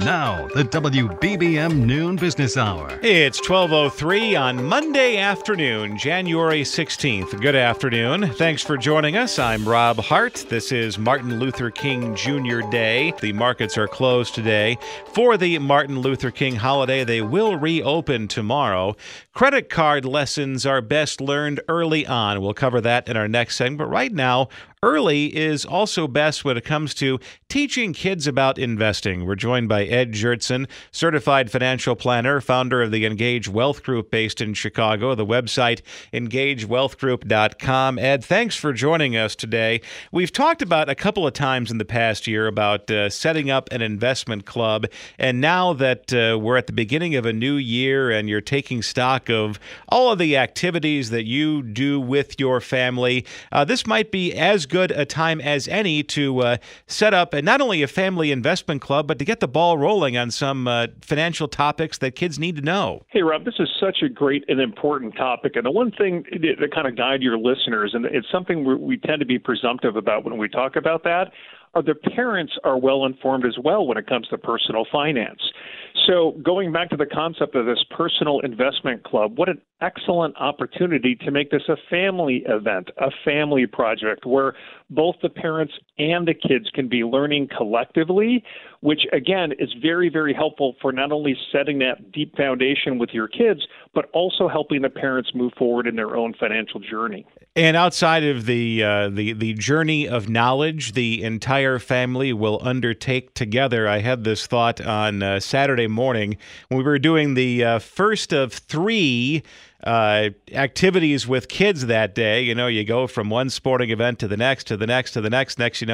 Now, the WBBM Noon Business Hour. It's 12:03 on Monday afternoon, January 16th. Good afternoon. Thanks for joining us. I'm Rob Hart. This is Martin Luther King Jr. Day. The markets are closed today. For the Martin Luther King holiday, they will reopen tomorrow. Credit card lessons are best learned early on. We'll cover that in our next segment. But right now, early is also best when it comes to teaching kids about investing. We're joined by Ed Gjertsen, certified financial planner, founder of the Engage Wealth Group based in Chicago, the website EngageWealthGroup.com. Ed, thanks for joining us today. We've talked about a couple of times in the past year about setting up an investment club. And now that we're at the beginning of a new year and you're taking stock of all of the activities that you do with your family, this might be as good a time as any to set up not only a family investment club, but to get the ball rolling on some financial topics that kids need to know. Hey, Rob, this is such a great and important topic. And the one thing that kind of guide your listeners, and it's something we tend to be presumptive about when we talk about that, are the parents are well-informed as well when it comes to personal finance. So going back to the concept of this personal investment club, what an excellent opportunity to make this a family event, a family project where both the parents and the kids can be learning collectively, which, again, is very, very helpful for not only setting that deep foundation with your kids, but also helping the parents move forward in their own financial journey. And outside of the journey of knowledge, the entire family will undertake together. I had this thought on Saturday morning when we were doing the first of three activities with kids that day. You know, you go from one sporting event to the next, to the next, to the next, next thing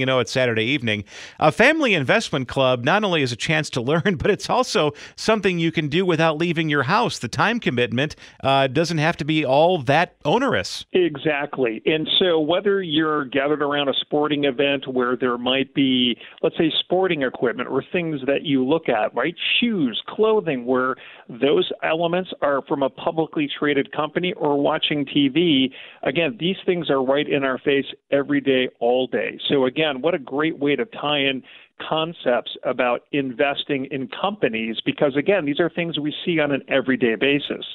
you know, it's Saturday evening. A family investment club not only is a chance to learn, but it's also something you can do without leaving your house. The time commitment doesn't have to be all that onerous. Exactly. And so whether you're gathered around a sporting event where there might be, let's say, sporting equipment or things that you look at, right? Shoes, clothing, where those elements are from a public traded company, or watching TV. Again, these things are right in our face every day, all day. So again, what a great way to tie in concepts about investing in companies, because again, these are things we see on an everyday basis.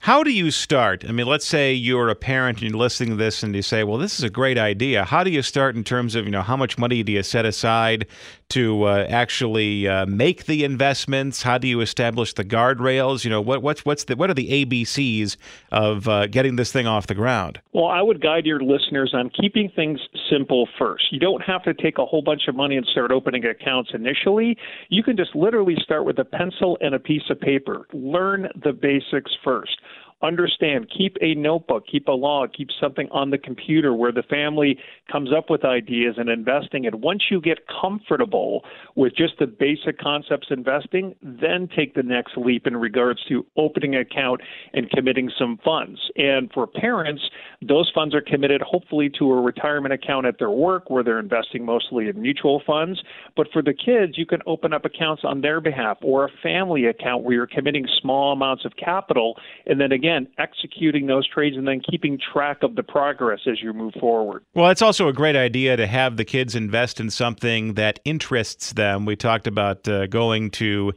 How do you start? I mean, let's say you're a parent and you're listening to this and you say, well, this is a great idea. How do you start in terms of, you know, how much money do you set aside to actually make the investments? How do you establish the guardrails? You know, what are the ABCs of getting this thing off the ground? Well, I would guide your listeners on keeping things simple first. You don't have to take a whole bunch of money and start opening accounts initially. You can just literally start with a pencil and a piece of paper. Learn the basics first. Understand, keep a notebook, keep a log, keep something on the computer where the family comes up with ideas and investing. And once you get comfortable with just the basic concepts investing, then take the next leap in regards to opening an account and committing some funds. And for parents, those funds are committed hopefully to a retirement account at their work where they're investing mostly in mutual funds. But for the kids, you can open up accounts on their behalf or a family account where you're committing small amounts of capital and then again, executing those trades and then keeping track of the progress as you move forward. Well, it's also a great idea to have the kids invest in something that interests them. We talked about going to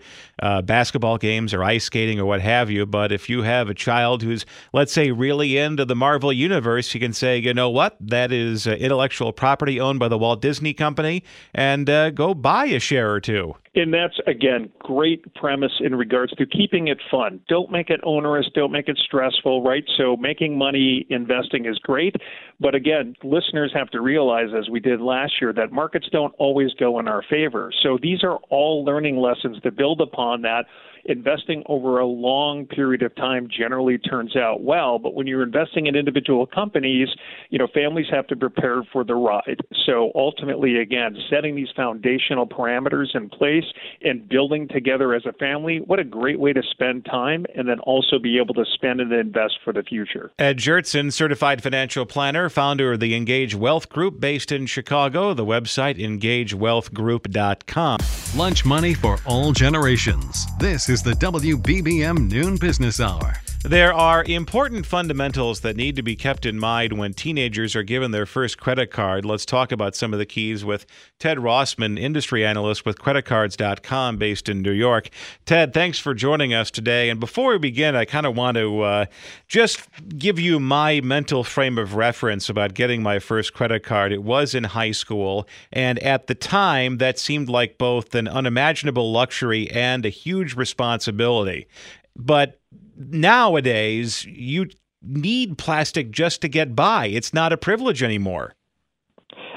basketball games or ice skating or what have you, but if you have a child who's, let's say, really into the Marvel Universe, you can say, you know what, that is intellectual property owned by the Walt Disney Company, and go buy a share or two. And that's, again, great premise in regards to keeping it fun. Don't make it onerous. Don't make it stressful, right? So making money investing is great. But again, listeners have to realize, as we did last year, that markets don't always go in our favor. So these are all learning lessons to build upon that. Investing over a long period of time generally turns out well, but when you're investing in individual companies, you know, families have to prepare for the ride. So ultimately, again, setting these foundational parameters in place and building together as a family, what a great way to spend time and then also be able to spend and invest for the future. Ed Gjertsen, certified financial planner, founder of the Engage Wealth Group based in Chicago, the website engagewealthgroup.com. Lunch money for all generations. This is the WBBM Noon Business Hour. There are important fundamentals that need to be kept in mind when teenagers are given their first credit card. Let's talk about some of the keys with Ted Rossman, industry analyst with CreditCards.com based in New York. Ted, thanks for joining us today. And before we begin, I kind of want to just give you my mental frame of reference about getting my first credit card. It was in high school, and at the time, that seemed like both an unimaginable luxury and a huge responsibility. But nowadays, you need plastic just to get by. It's not a privilege anymore.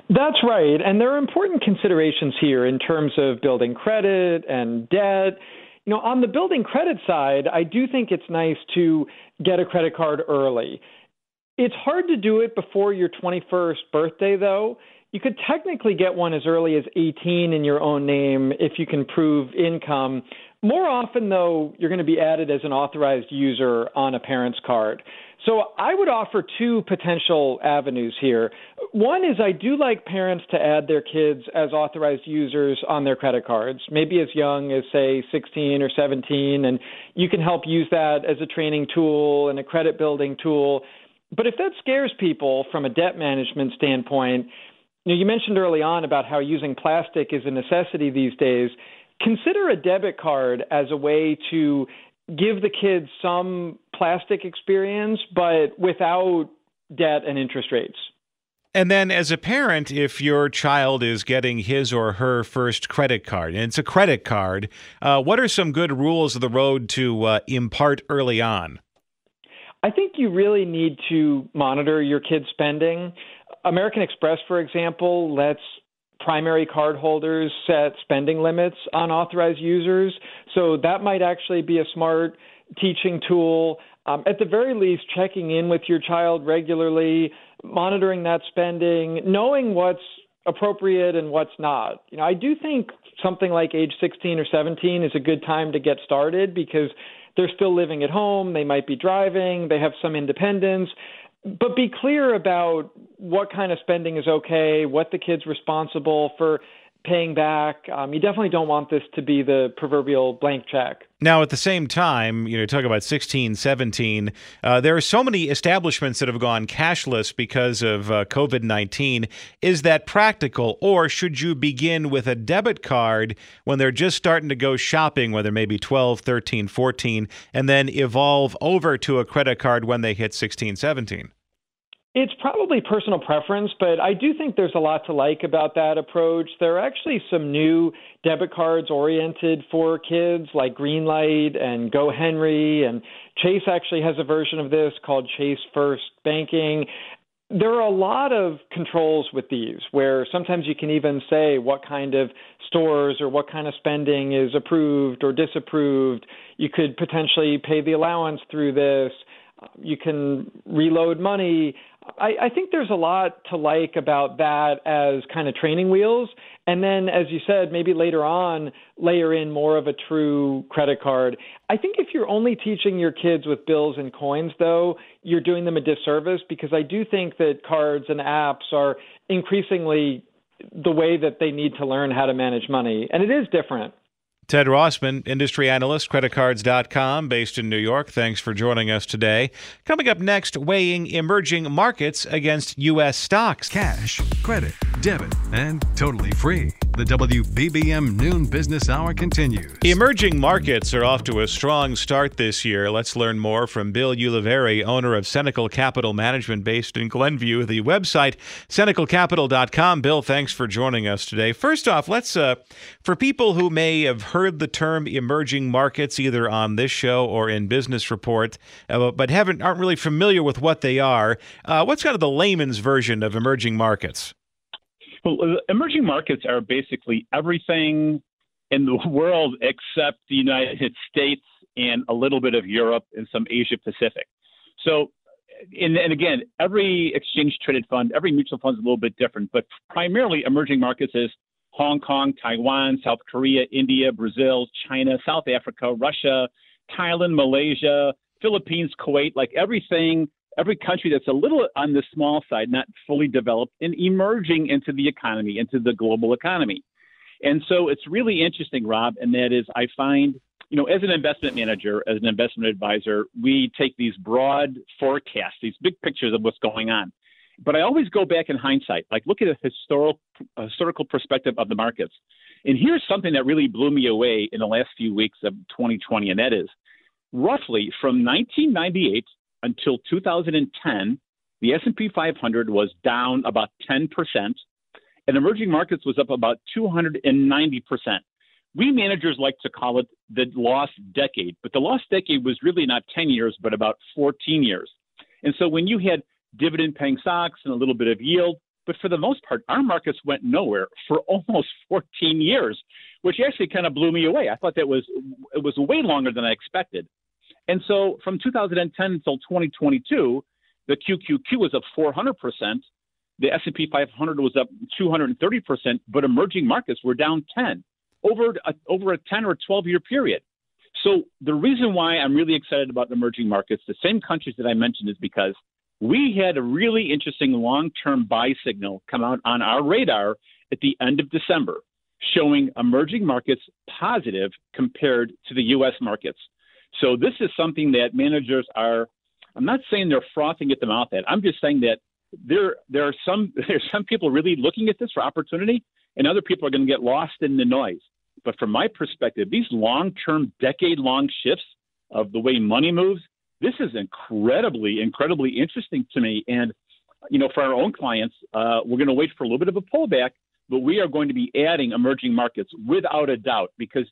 That's right. And there are important considerations here in terms of building credit and debt. You know, on the building credit side, I do think it's nice to get a credit card early. It's hard to do it before your 21st birthday, though. You could technically get one as early as 18 in your own name if you can prove income. More often, though, you're going to be added as an authorized user on a parent's card. So I would offer two potential avenues here. One is I do like parents to add their kids as authorized users on their credit cards, maybe as young as, say, 16 or 17, and you can help use that as a training tool and a credit building tool. But if that scares people from a debt management standpoint, you mentioned early on about how using plastic is a necessity these days. Consider a debit card as a way to give the kids some plastic experience, but without debt and interest rates. And then as a parent, if your child is getting his or her first credit card, and it's a credit card, what are some good rules of the road to impart early on? I think you really need to monitor your kids' spending. American Express, for example, lets primary cardholders set spending limits on authorized users. So that might actually be a smart teaching tool. At the very least, checking in with your child regularly, monitoring that spending, knowing what's appropriate and what's not. You know, I do think something like age 16 or 17 is a good time to get started because they're still living at home, they might be driving, they have some independence. But be clear about what kind of spending is okay, what the kid's responsible for paying back. You definitely don't want this to be the proverbial blank check. Now, at the same time, talk about 16, 17, there are so many establishments that have gone cashless because of COVID-19. Is that practical, or should you begin with a debit card when they're just starting to go shopping, whether maybe 12, 13, 14, and then evolve over to a credit card when they hit 16, 17? It's probably personal preference, but I do think there's a lot to like about that approach. There are actually some new debit cards oriented for kids like Greenlight and GoHenry, and Chase actually has a version of this called Chase First Banking. There are a lot of controls with these where sometimes you can even say what kind of stores or what kind of spending is approved or disapproved. You could potentially pay the allowance through this. You can reload money. I think there's a lot to like about that as kind of training wheels. And then, as you said, maybe later on, layer in more of a true credit card. I think if you're only teaching your kids with bills and coins, though, you're doing them a disservice because I do think that cards and apps are increasingly the way that they need to learn how to manage money. And it is different. Ted Rossman, industry analyst, CreditCards.com, based in New York. Thanks for joining us today. Coming up next, weighing emerging markets against U.S. stocks. Cash, credit, debit, and totally free. The WBBM Noon Business Hour continues. Emerging markets are off to a strong start this year. Let's learn more from Bill Uliveri, owner of Senecal Capital Management, based in Glenview. The website, SenecalCapital.com. Bill, thanks for joining us today. First off, let's for people who may have heard the term emerging markets either on this show or in Business Report, but aren't really familiar with what they are. What's kind of the layman's version of emerging markets? Well, emerging markets are basically everything in the world except the United States and a little bit of Europe and some Asia Pacific. So, and again, every exchange-traded fund, every mutual fund is a little bit different, but primarily emerging markets is Hong Kong, Taiwan, South Korea, India, Brazil, China, South Africa, Russia, Thailand, Malaysia, Philippines, Kuwait, like everything, every country that's a little on the small side, not fully developed, and emerging into the economy, into the global economy. And so it's really interesting, Rob, and that is I find, you know, as an investment manager, as an investment advisor, we take these broad forecasts, these big pictures of what's going on. But I always go back in hindsight, like look at a historical perspective of the markets. And here's something that really blew me away in the last few weeks of 2020, and that is roughly from 1998 until 2010, the S&P 500 was down about 10%, and emerging markets was up about 290%. We managers like to call it the lost decade, but the lost decade was really not 10 years, but about 14 years. And so when you had dividend-paying stocks and a little bit of yield. But for the most part, our markets went nowhere for almost 14 years, which actually kind of blew me away. I thought it was way longer than I expected. And so from 2010 until 2022, the QQQ was up 400%. The S&P 500 was up 230%, but emerging markets were down 10 over a 10 or 12-year period. So the reason why I'm really excited about emerging markets, the same countries that I mentioned, is because we had a really interesting long-term buy signal come out on our radar at the end of December, showing emerging markets positive compared to the U.S. markets. So this is something that managers are – I'm not saying they're frothing at the mouth at. I'm just saying that there are some people really looking at this for opportunity, and other people are going to get lost in the noise. But from my perspective, these long-term, decade-long shifts of the way money moves, this is incredibly, incredibly interesting to me. And, you know, for our own clients, we're going to wait for a little bit of a pullback, but we are going to be adding emerging markets without a doubt, because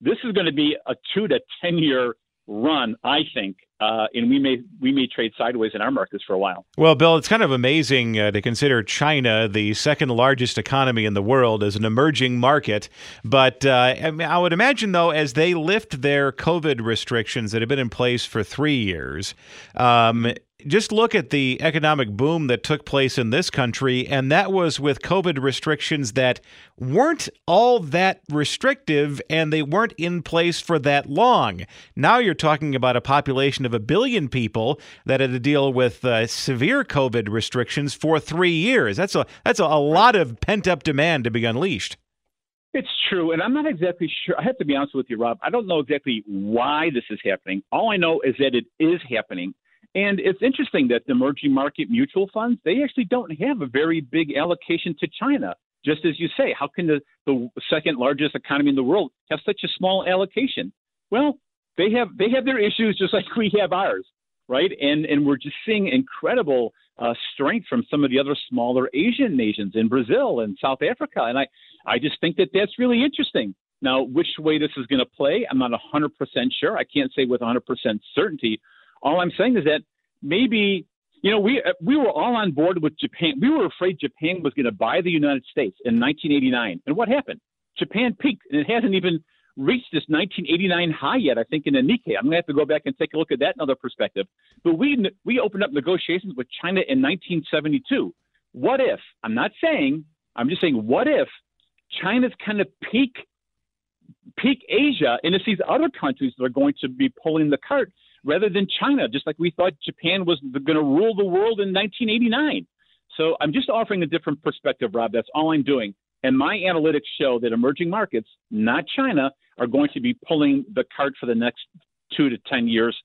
this is going to be a 2 to 10 year run, I think, and we may trade sideways in our markets for a while. Well, Bill, it's kind of amazing to consider China, the second largest economy in the world, as an emerging market. But I would imagine, though, as they lift their COVID restrictions that have been in place for 3 years, just look at the economic boom that took place in this country, and that was with COVID restrictions that weren't all that restrictive, and they weren't in place for that long. Now you're talking about a population of 1 billion people that had to deal with severe COVID restrictions for 3 years. That's a lot of pent-up demand to be unleashed. It's true, and I'm not exactly sure. I have to be honest with you, Rob. I don't know exactly why this is happening. All I know is that it is happening. And it's interesting that the emerging market mutual funds, they actually don't have a very big allocation to China. Just as you say, how can the second largest economy in the world have such a small allocation? Well, they have their issues just like we have ours, right? And we're just seeing incredible strength from some of the other smaller Asian nations in Brazil and South Africa. And I just think that that's really interesting. Now, which way this is going to play, I'm not 100% sure. I can't say with 100% certainty. All I'm saying is that maybe, you know, we were all on board with Japan. We were afraid Japan was going to buy the United States in 1989. And what happened? Japan peaked, and it hasn't even reached this 1989 high yet, I think, in the Nikkei. I'm going to have to go back and take a look at that in another perspective. But we opened up negotiations with China in 1972. What if? I'm not saying. I'm just saying, what if China's kind of peak Asia, and it's these other countries that are going to be pulling the cart, rather than China, just like we thought Japan was going to rule the world in 1989. So I'm just offering a different perspective, Rob. That's all I'm doing. And my analytics show that emerging markets, not China, are going to be pulling the cart for the next 2 to 10 years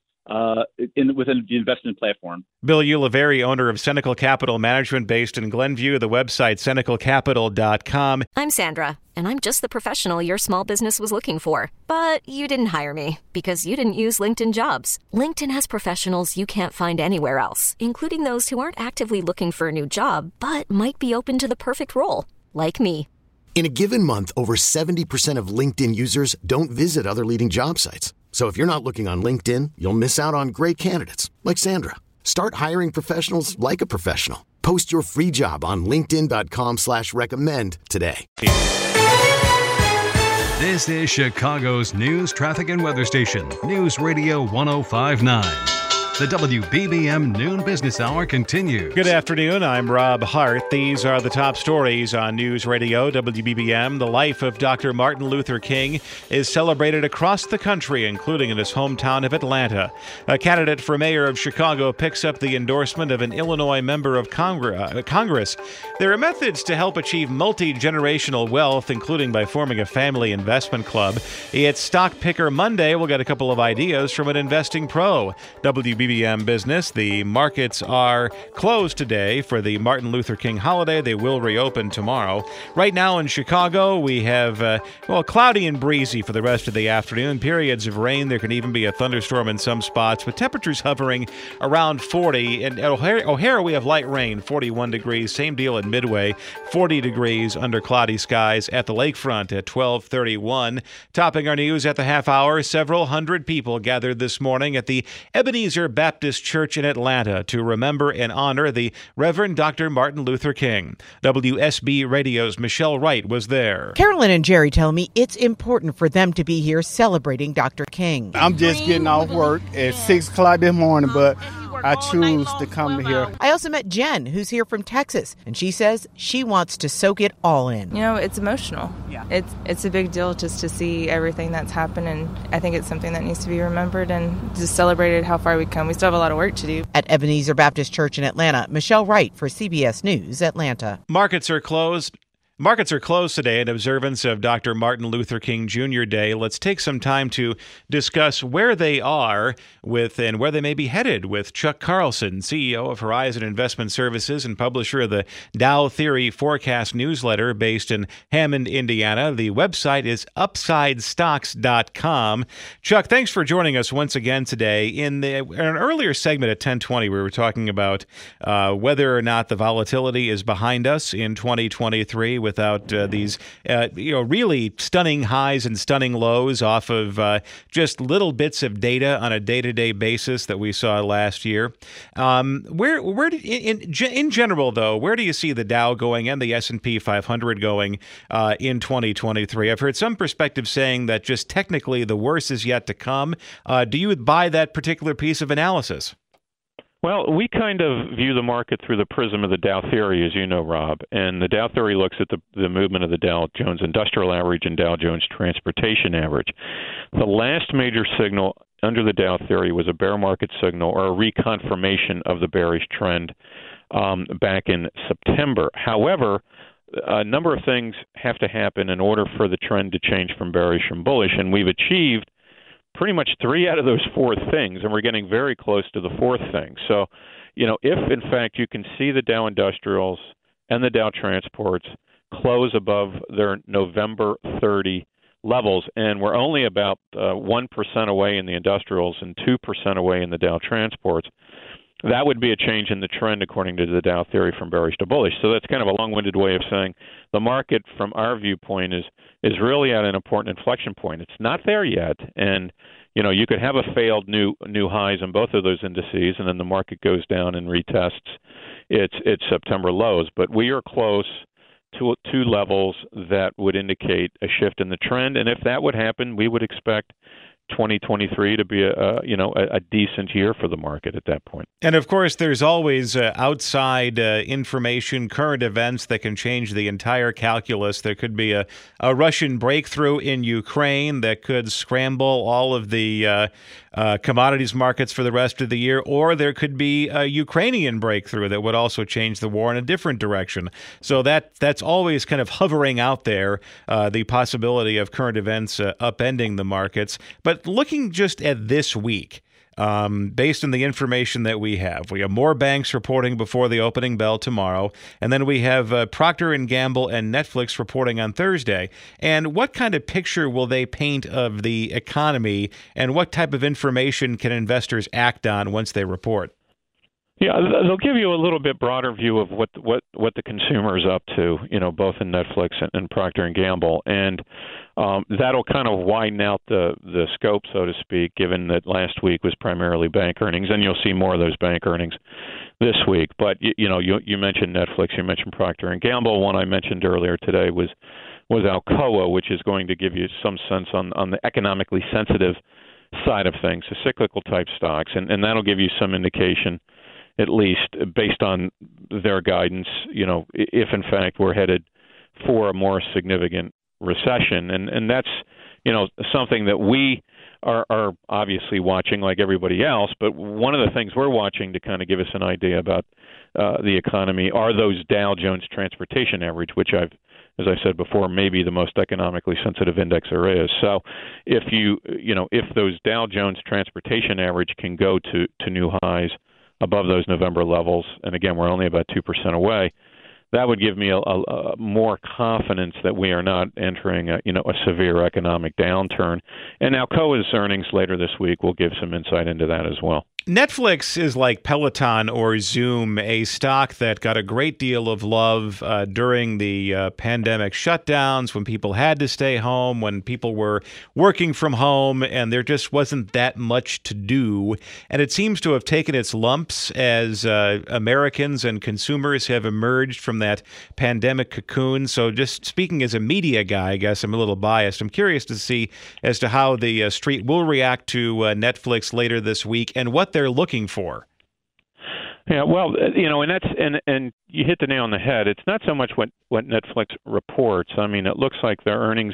within the investment platform. Bill Uliveri, owner of Senecal Capital Management, based in Glenview, the website SenecalCapital.com. I'm Sandra, and I'm just the professional your small business was looking for. But you didn't hire me because you didn't use LinkedIn Jobs. LinkedIn has professionals you can't find anywhere else, including those who aren't actively looking for a new job, but might be open to the perfect role, like me. In a given month, over 70% of LinkedIn users don't visit other leading job sites. So if you're not looking on LinkedIn, you'll miss out on great candidates like Sandra. Start hiring professionals like a professional. Post your free job on linkedin.com/recommend today. This is Chicago's news, traffic, and weather station, News Radio 105.9. The WBBM Noon Business Hour continues. Good afternoon. I'm Rob Hart. These are the top stories on News Radio WBBM. The life of Dr. Martin Luther King is celebrated across the country, including in his hometown of Atlanta. A candidate for mayor of Chicago picks up the endorsement of an Illinois member of Congress. There are methods to help achieve multi-generational wealth, including by forming a family investment club. It's Stock Picker Monday. We'll get a couple of ideas from an investing pro. WBBM Business. The markets are closed today for the Martin Luther King holiday. They will reopen tomorrow. Right now in Chicago, we have, cloudy and breezy for the rest of the afternoon. Periods of rain. There can even be a thunderstorm in some spots, with temperatures hovering around 40. And at O'Hare, we have light rain, 41 degrees. Same deal at Midway, 40 degrees under cloudy skies at the lakefront at 12:31. Topping our news at the half hour, several hundred people gathered this morning at the Ebenezer Baptist Church in Atlanta to remember and honor the Reverend Dr. Martin Luther King. WSB Radio's Michelle Wright was there. Carolyn and Jerry tell me it's important for them to be here celebrating Dr. King. I'm just getting off work at 6 o'clock this morning, but I choose to come here. I also met Jen, who's here from Texas, and she says she wants to soak it all in. You know, it's emotional. Yeah. It's a big deal just to see everything that's happened, and I think it's something that needs to be remembered and just celebrated how far we've come. We still have a lot of work to do. At Ebenezer Baptist Church in Atlanta, Michelle Wright for CBS News, Atlanta. Markets are closed today in observance of Dr. Martin Luther King Jr. Day. Let's take some time to discuss where they are with and where they may be headed with Chuck Carlson, CEO of Horizon Investment Services and publisher of the Dow Theory Forecast newsletter based in Hammond, Indiana. The website is UpsideStocks.com. Chuck, thanks for joining us once again today. In an earlier segment at 10:20, we were talking about whether or not the volatility is behind us in 2023 without these really stunning highs and stunning lows off of just little bits of data on a day-to-day basis that we saw last year. Where do you see the Dow going and the S&P 500 going in 2023? I've heard some perspectives saying that just technically the worst is yet to come. Do you buy that particular piece of analysis? Well, we kind of view the market through the prism of the Dow Theory, as you know, Rob. And the Dow Theory looks at the movement of the Dow Jones Industrial Average and Dow Jones Transportation Average. The last major signal under the Dow Theory was a bear market signal or a reconfirmation of the bearish trend back in September. However, a number of things have to happen in order for the trend to change from bearish and bullish, and we've achieved pretty much 3 out of those 4 things, and we're getting very close to the 4th thing. So, you know, if in fact you can see the Dow Industrials and the Dow Transports close above their November 30 levels, and we're only about 1% away in the Industrials and 2% away in the Dow Transports, that would be a change in the trend, according to the Dow Theory, from bearish to bullish. So that's kind of a long-winded way of saying the market, from our viewpoint, is really at an important inflection point. It's not there yet, and you know you could have a failed new highs in both of those indices, and then the market goes down and retests its September lows. But we are close to 2 levels that would indicate a shift in the trend, and if that would happen, we would expect 2023 to be a decent year for the market at that point. And of course, there's always outside information, current events that can change the entire calculus. There could be a Russian breakthrough in Ukraine that could scramble all of the commodities markets for the rest of the year, or there could be a Ukrainian breakthrough that would also change the war in a different direction. So that's always kind of hovering out there, the possibility of current events upending the markets. But looking just at this week, based on the information that we have more banks reporting before the opening bell tomorrow, and then we have Procter & Gamble and Netflix reporting on Thursday. And what kind of picture will they paint of the economy, and what type of information can investors act on once they report? Yeah, they'll give you a little bit broader view of what the consumer is up to, both in Netflix and Procter & Gamble. And that'll kind of widen out the scope, so to speak, given that last week was primarily bank earnings. And you'll see more of those bank earnings this week. But, you mentioned Netflix, you mentioned Procter & Gamble. One I mentioned earlier today was Alcoa, which is going to give you some sense on the economically sensitive side of things, the cyclical type stocks. And that'll give you some indication, at least based on their guidance, if in fact we're headed for a more significant recession. And that's, something that we are obviously watching like everybody else. But one of the things we're watching to kind of give us an idea about the economy are those Dow Jones Transportation Average, which as I said before, maybe the most economically sensitive index there is. So if if those Dow Jones Transportation Average can go to new highs above those November levels, and again, we're only about 2% away, that would give me a more confidence that we are not entering a severe economic downturn. And Alcoa's earnings later this week will give some insight into that as well. Netflix is like Peloton or Zoom, a stock that got a great deal of love during the pandemic shutdowns, when people had to stay home, when people were working from home, and there just wasn't that much to do. And it seems to have taken its lumps as Americans and consumers have emerged from that pandemic cocoon. So just speaking as a media guy, I guess I'm a little biased. I'm curious to see as to how the street will react to Netflix later this week and what they're looking for. Yeah, well, and you hit the nail on the head. It's not so much what Netflix reports. I mean, it looks like their earnings,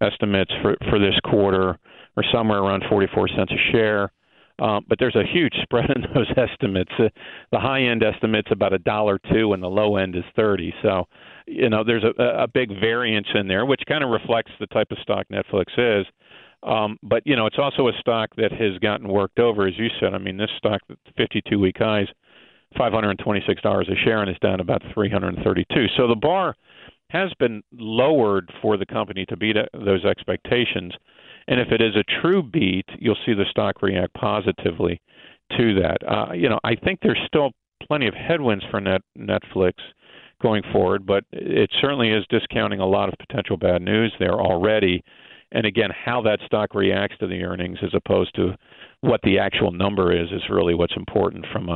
estimates for this quarter are somewhere around 44 cents a share. But there's a huge spread in those estimates. The high end estimate's about $1.02, and the low end is 30. So, there's a big variance in there, which kind of reflects the type of stock Netflix is. But, it's also a stock that has gotten worked over, as you said. I mean, this stock, 52-week highs, $526 a share, and is down about $332. So the bar has been lowered for the company to beat those expectations. And if it is a true beat, you'll see the stock react positively to that. I think there's still plenty of headwinds for Netflix going forward, but it certainly is discounting a lot of potential bad news there already. And again, how that stock reacts to the earnings as opposed to what the actual number is really what's important from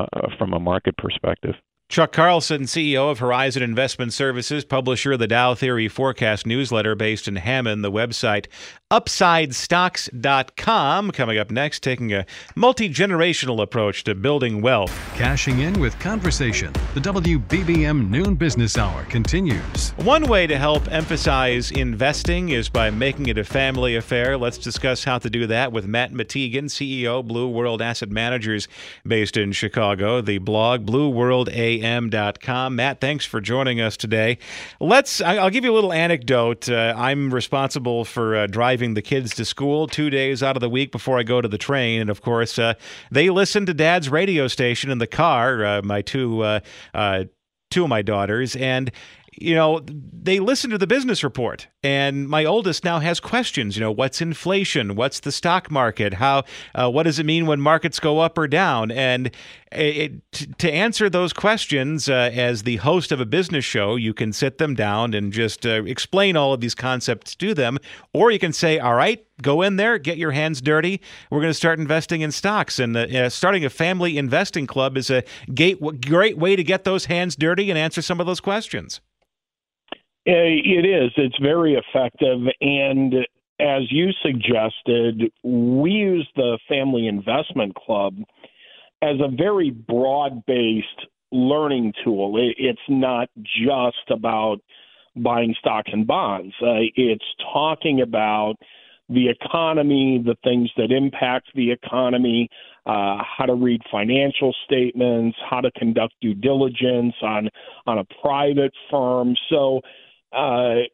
a market perspective. Chuck Carlson, CEO of Horizon Investment Services, publisher of the Dow Theory Forecast newsletter based in Hammond, the website UpsideStocks.com. Coming up next, taking a multi-generational approach to building wealth. Cashing in with conversation. The WBBM Noon Business Hour continues. One way to help emphasize investing is by making it a family affair. Let's discuss how to do that with Matt Mategan, CEO, Blue World Asset Managers, based in Chicago. The blog, BlueWorldAM.com. Matt, thanks for joining us today. I'll give you a little anecdote. I'm responsible for driving the kids to school 2 days out of the week before I go to the train, and of course they listen to Dad's radio station in the car. My two of my daughters, and they listen to the business report, and my oldest now has questions. What's inflation? What's the stock market? How? What does it mean when markets go up or down? And to answer those questions, as the host of a business show, you can sit them down and just explain all of these concepts to them, or you can say, all right, go in there, get your hands dirty. We're going to start investing in stocks. And starting a family investing club is a great way to get those hands dirty and answer some of those questions. It is. It's very effective. And as as you suggested, we use the Family Investment Club as a very broad-based learning tool. It's not just about buying stocks and bonds. It's talking about the economy, the things that impact the economy, how to read financial statements, how to conduct due diligence on a private firm. So the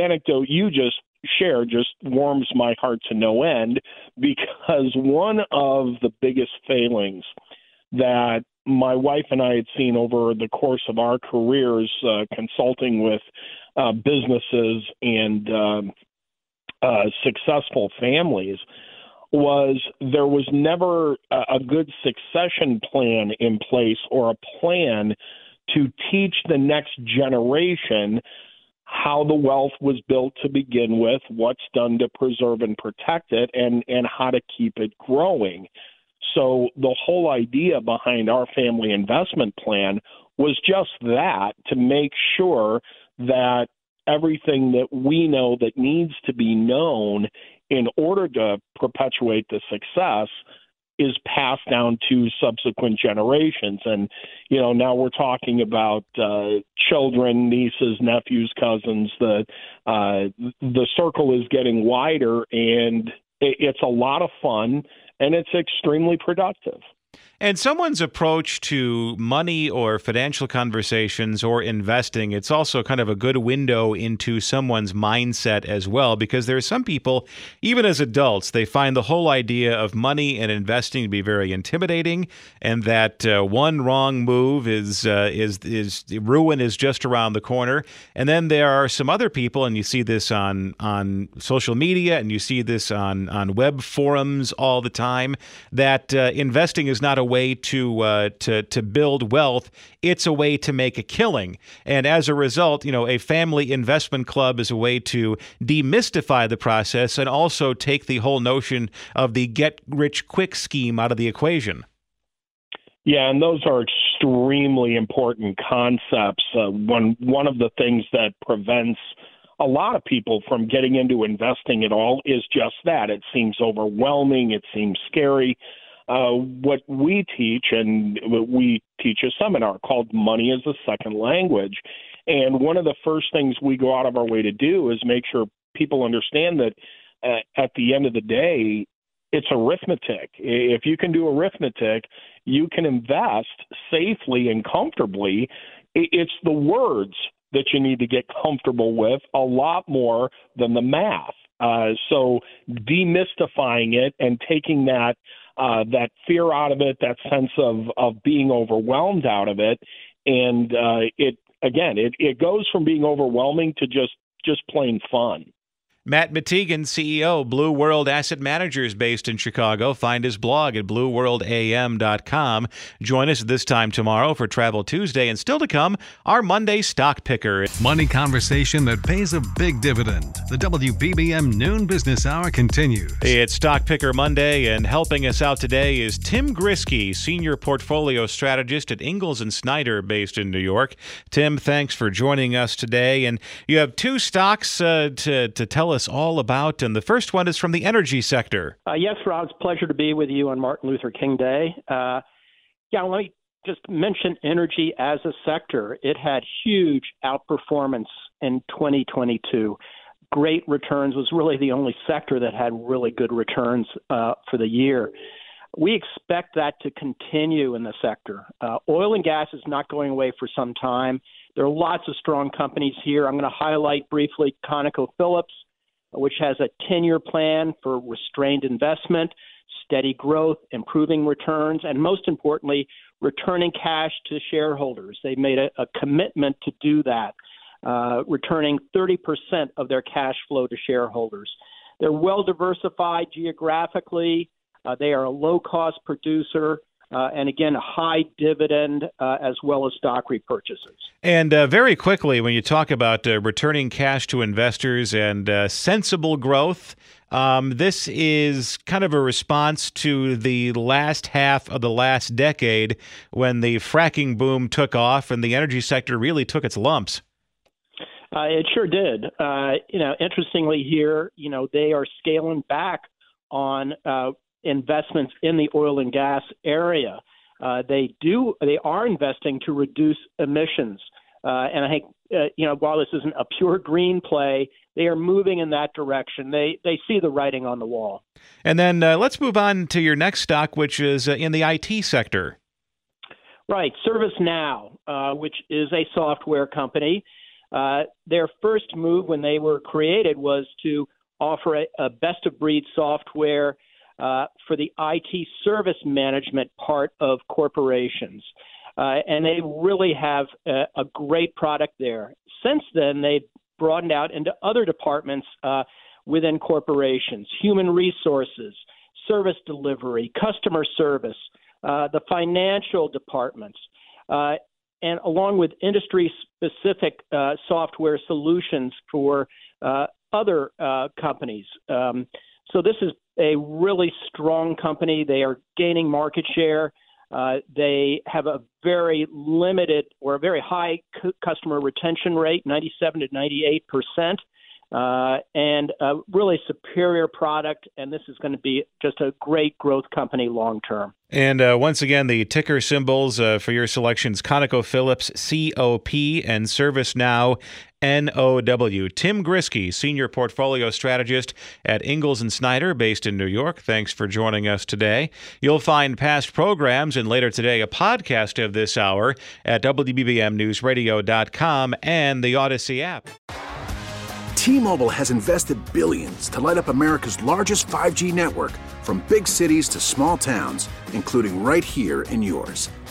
anecdote you just shared just warms my heart to no end, because one of the biggest failings that my wife and I had seen over the course of our careers consulting with businesses and successful families was there was never a good succession plan in place or a plan to teach the next generation how the wealth was built to begin with, what's done to preserve and protect it, and how to keep it growing. So the whole idea behind our family investment plan was just that, to make sure that everything that we know that needs to be known in order to perpetuate the success is passed down to subsequent generations. And, you know, now we're talking about children, nieces, nephews, cousins. The circle is getting wider, and it's a lot of fun, and it's extremely productive. And someone's approach to money or financial conversations or investing, it's also kind of a good window into someone's mindset as well, because there are some people, even as adults, they find the whole idea of money and investing to be very intimidating, and that one wrong move is ruin is just around the corner. And then there are some other people, and you see this on social media, and you see this on web forums all the time, that investing is not a way to build wealth. It's a way to make a killing. And as a result, you know, a family investment club is a way to demystify the process and also take the whole notion of the get-rich-quick scheme out of the equation. Yeah, and those are extremely important concepts. One of the things that prevents a lot of people from getting into investing at all is just that. It seems overwhelming. It seems scary. What we teach, and we teach a seminar called Money as a Second Language. And one of the first things we go out of our way to do is make sure people understand that at the end of the day, it's arithmetic. If you can do arithmetic, you can invest safely and comfortably. It's the words that you need to get comfortable with a lot more than the math. So demystifying it and taking that fear out of it, that sense of being overwhelmed out of it. And it goes from being overwhelming to just plain fun. Matt Mategan, CEO, Blue World Asset Managers, based in Chicago. Find his blog at blueworldam.com. Join us this time tomorrow for Travel Tuesday, and still to come, our Monday Stock Picker. Money conversation that pays a big dividend. The WBBM Noon Business Hour continues. It's Stock Picker Monday, and helping us out today is Tim Ghriskey, Senior Portfolio Strategist at Ingalls & Snyder, based in New York. Tim, thanks for joining us today. And you have two stocks to tell us all about, and the first one is from the energy sector. Yes, Rob, it's a pleasure to be with you on Martin Luther King Day. Let me just mention energy as a sector. It had huge outperformance in 2022. Great returns. Was really the only sector that had really good returns for the year. We expect that to continue in the sector. Oil and gas is not going away for some time. There are lots of strong companies here. I'm going to highlight briefly ConocoPhillips, which has a 10-year plan for restrained investment, steady growth, improving returns, and most importantly, returning cash to shareholders. They've made a commitment to do that, returning 30% of their cash flow to shareholders. They're well-diversified geographically. They are a low-cost producer. And again, a high dividend as well as stock repurchases. And very quickly, when you talk about returning cash to investors and sensible growth, this is kind of a response to the last half of the last decade when the fracking boom took off and the energy sector really took its lumps. It sure did. Interestingly here, they are scaling back on investments in the oil and gas area. They are investing to reduce emissions. And I think, while this isn't a pure green play, they are moving in that direction. They see the writing on the wall. And then let's move on to your next stock, which is in the IT sector. Right. ServiceNow, which is a software company. Their first move when they were created was to offer a best-of-breed software for the IT service management part of corporations. And they really have a great product there. Since then, they've broadened out into other departments within corporations, human resources, service delivery, customer service, the financial departments, and along with industry-specific software solutions for other companies. So this is a really strong company. They are gaining market share. They have a very limited or a very high customer retention rate, 97% to 98%, and a really superior product. And this is going to be just a great growth company long term. And once again, the ticker symbols for your selections: ConocoPhillips, COP, and ServiceNow, NOW. Tim Ghriskey, Senior Portfolio Strategist at Ingalls & Snyder, based in New York. Thanks for joining us today. You'll find past programs and later today a podcast of this hour at WBBMNewsRadio.com and the Odyssey app. T-Mobile has invested billions to light up America's largest 5G network, from big cities to small towns, including right here in yours.